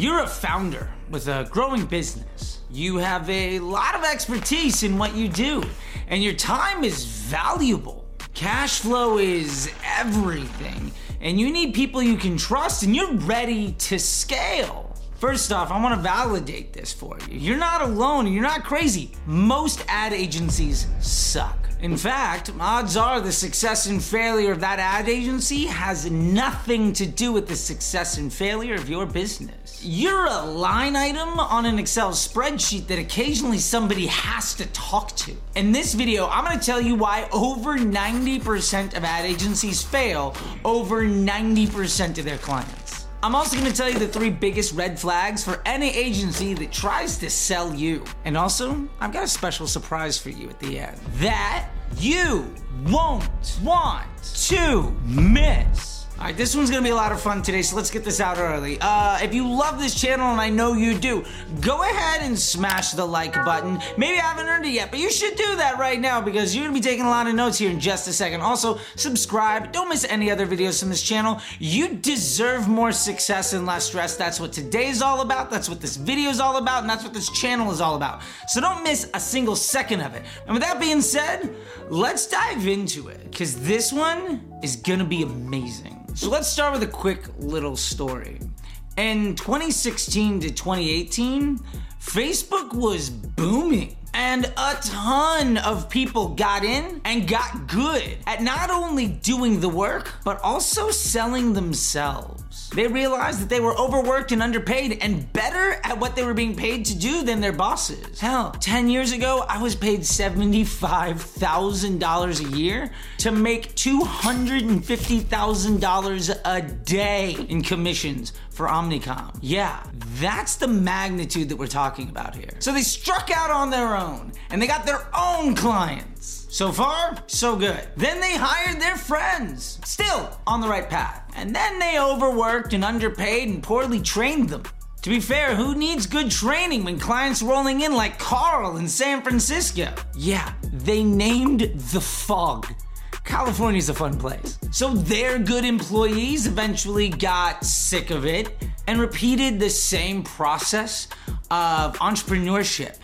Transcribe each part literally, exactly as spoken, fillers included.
You're a founder with a growing business. You have a lot of expertise in what you do, and your time is valuable. Cash flow is everything, and you need people you can trust, and you're ready to scale. First off, I want to validate this for you. You're not alone, and you're not crazy. Most ad agencies suck. In fact, odds are the success and failure of that ad agency has nothing to do with the success and failure of your business. You're a line item on an Excel spreadsheet that occasionally somebody has to talk to. In this video, I'm gonna tell you why over ninety percent of ad agencies fail over ninety percent of their clients. I'm also gonna tell you the three biggest red flags for any agency that tries to sell you. And also, I've got a special surprise for you at the end that you won't want to miss. All right, this one's gonna be a lot of fun today, so let's get this out early. Uh, if you love this channel, and I know you do, go ahead and smash the like button. Maybe I haven't earned it yet, but you should do that right now because you're gonna be taking a lot of notes here in just a second. Also, subscribe. Don't miss any other videos from this channel. You deserve more success and less stress. That's what today's all about. That's what this video is all about, and that's what this channel is all about. So don't miss a single second of it. And with that being said, let's dive into it because this one is gonna be amazing. So let's start with a quick little story. In twenty sixteen to twenty eighteen, Facebook was booming and a ton of people got in and got good at not only doing the work, but also selling themselves. They realized that they were overworked and underpaid and better at what they were being paid to do than their bosses. Hell, ten years ago, I was paid seventy-five thousand dollars a year to make two hundred fifty thousand dollars a day in commissions for Omnicom. Yeah, that's the magnitude that we're talking about here. So they struck out on their own. Own, and they got their own clients. So far, so good. Then they hired their friends, still on the right path. And then they overworked and underpaid and poorly trained them. To be fair, who needs good training when clients rolling in like Carl in San Francisco? Yeah, they named the fog. California's a fun place. So their good employees eventually got sick of it and repeated the same process of entrepreneurship,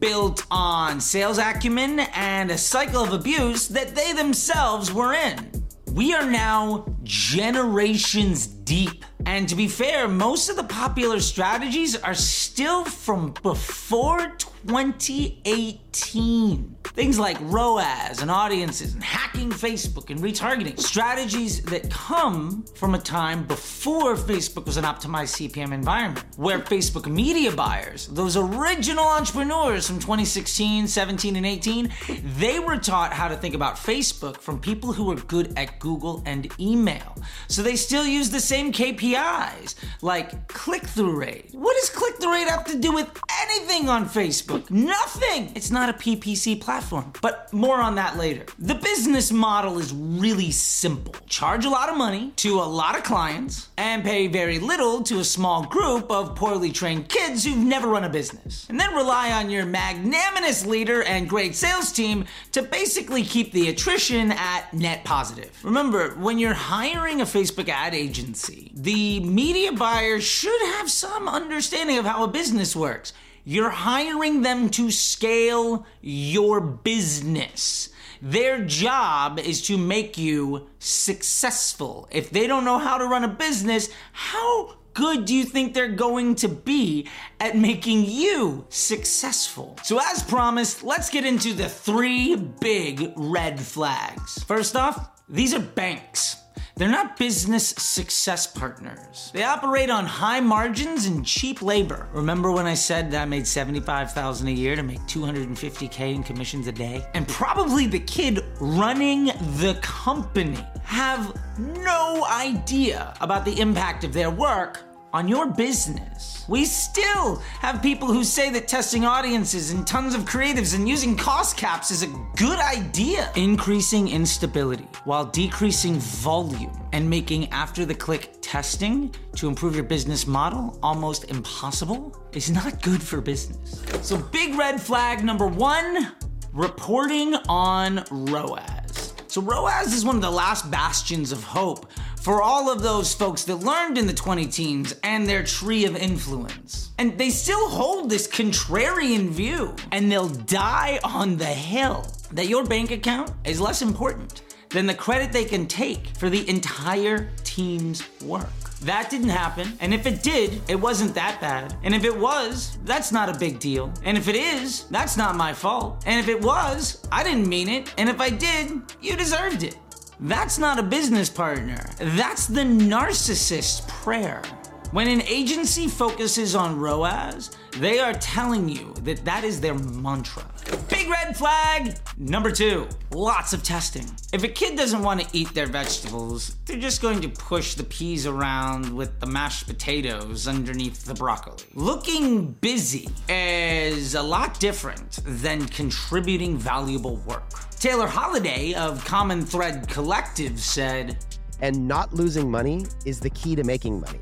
built on sales acumen and a cycle of abuse that they themselves were in. We are now generations deep. And to be fair, most of the popular strategies are still from before twenty eighteen. Things like ROAS and audiences and hacking Facebook and retargeting. Strategies that come from a time before Facebook was an optimized C P M environment, where Facebook media buyers, those original entrepreneurs from twenty sixteen, seventeen, and eighteen, they were taught how to think about Facebook from people who were good at Google and email. So they still use the same K P Is, like click-through rate. What does click-through rate have to do with anything on Facebook? Nothing! It's not a P P C platform. Platform. But more on that later. The business model is really simple. Charge a lot of money to a lot of clients and pay very little to a small group of poorly trained kids who've never run a business. And then rely on your magnanimous leader and great sales team to basically keep the attrition at net positive. Remember, when you're hiring a Facebook ad agency, the media buyer should have some understanding of how a business works. You're hiring them to scale your business. Their job is to make you successful. If they don't know how to run a business, how good do you think they're going to be at making you successful? So as promised, let's get into the three big red flags. First off, these are banks. They're not business success partners. They operate on high margins and cheap labor. Remember when I said that I made seventy-five thousand dollars a year to make two hundred fifty thousand in commissions a day? And probably the kid running the company have no idea about the impact of their work on your business. We still have people who say that testing audiences and tons of creatives and using cost caps is a good idea. Increasing instability while decreasing volume and making after the click testing to improve your business model almost impossible is not good for business. So big red flag number one, reporting on ROAS. So ROAS is one of the last bastions of hope for all of those folks that learned in the twenty teens and their tree of influence. And they still hold this contrarian view, and they'll die on the hill that your bank account is less important than the credit they can take for the entire team's work. That didn't happen, and if it did, it wasn't that bad. And if it was, that's not a big deal. And if it is, that's not my fault. And if it was, I didn't mean it. And if I did, you deserved it. That's not a business partner. That's the narcissist's prayer. When an agency focuses on R O A S, they are telling you that that is their mantra. Big red flag! Number two, lots of testing. If a kid doesn't want to eat their vegetables, they're just going to push the peas around with the mashed potatoes underneath the broccoli. Looking busy is a lot different than contributing valuable work. Taylor Holiday of Common Thread Collective said, "And not losing money is the key to making money."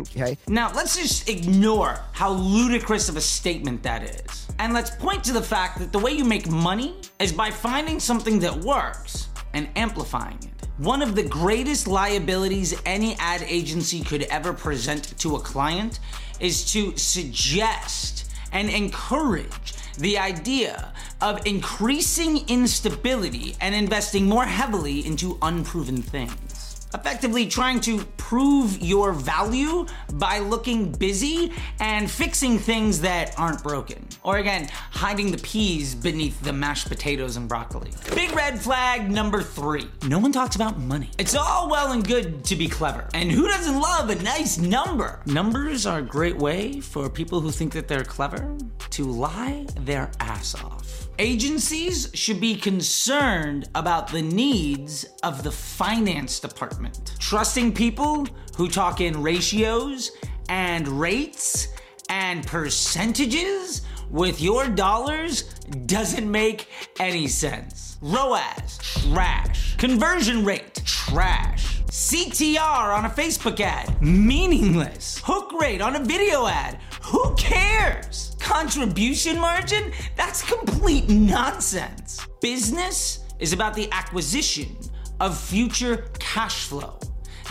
Okay. Now, let's just ignore how ludicrous of a statement that is. And let's point to the fact that the way you make money is by finding something that works and amplifying it. One of the greatest liabilities any ad agency could ever present to a client is to suggest and encourage the idea of increasing instability and investing more heavily into unproven things. Effectively trying to prove your value by looking busy and fixing things that aren't broken. Or again, hiding the peas beneath the mashed potatoes and broccoli. Big red flag number three. No one talks about money. It's all well and good to be clever. And who doesn't love a nice number? Numbers are a great way for people who think that they're clever to lie their ass off. Agencies should be concerned about the needs of the finance department. Trusting people who talk in ratios and rates and percentages with your dollars doesn't make any sense. R O A S, trash. Conversion rate, trash. C T R on a Facebook ad, meaningless. Hook rate on a video ad, who cares? Contribution margin? That's complete nonsense. Business is about the acquisition of future cash flow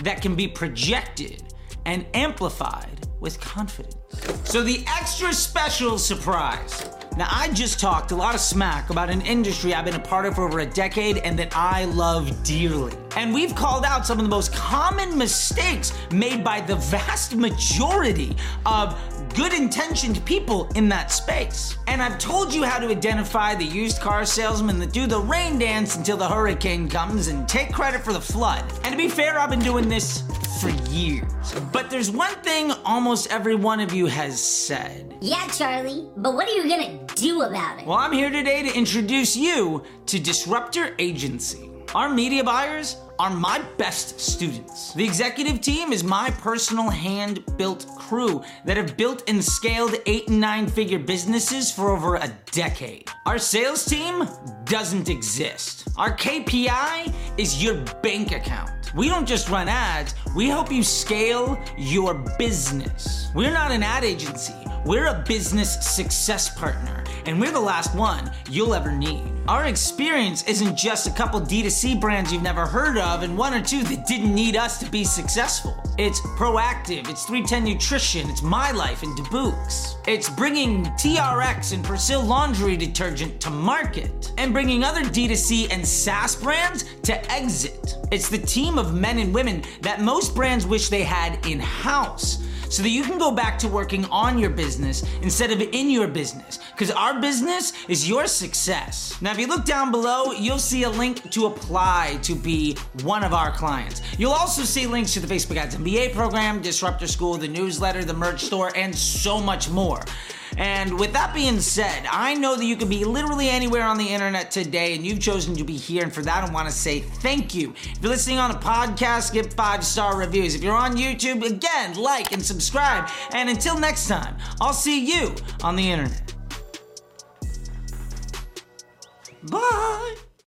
that can be projected and amplified with confidence. So the extra special surprise. Now, I just talked a lot of smack about an industry I've been a part of for over a decade and that I love dearly. And we've called out some of the most common mistakes made by the vast majority of good-intentioned people in that space. And I've told you how to identify the used car salesmen that do the rain dance until the hurricane comes and take credit for the flood. And to be fair, I've been doing this for years. But there's one thing almost every one of you has said. Yeah, Charlie, but what are you gonna do about it? Well, I'm here today to introduce you to Disrupter Agency. Our media buyers are my best students. The executive team is my personal hand-built crew that have built and scaled eight and nine-figure businesses for over a decade. Our sales team doesn't exist. Our K P I is your bank account. We don't just run ads, we help you scale your business. We're not an ad agency, we're a business success partner, and we're the last one you'll ever need. Our experience isn't just a couple D two C brands you've never heard of and one or two that didn't need us to be successful. It's Proactive, it's three ten Nutrition, it's My Life and Dubuque's. It's bringing T R X and Persil laundry detergent to market and bringing other D two C and SaaS brands to exit. It's the team of men and women that most brands wish they had in-house, so that you can go back to working on your business instead of in your business, because our business is your success. Now, if you look down below, you'll see a link to apply to be one of our clients. You'll also see links to the Facebook Ads M B A program, Disruptor School, the newsletter, the merch store, and so much more. And with that being said, I know that you could be literally anywhere on the internet today, and you've chosen to be here, and for that, I want to say thank you. If you're listening on a podcast, give five-star reviews. If you're on YouTube, again, like and subscribe. And until next time, I'll see you on the internet. Bye.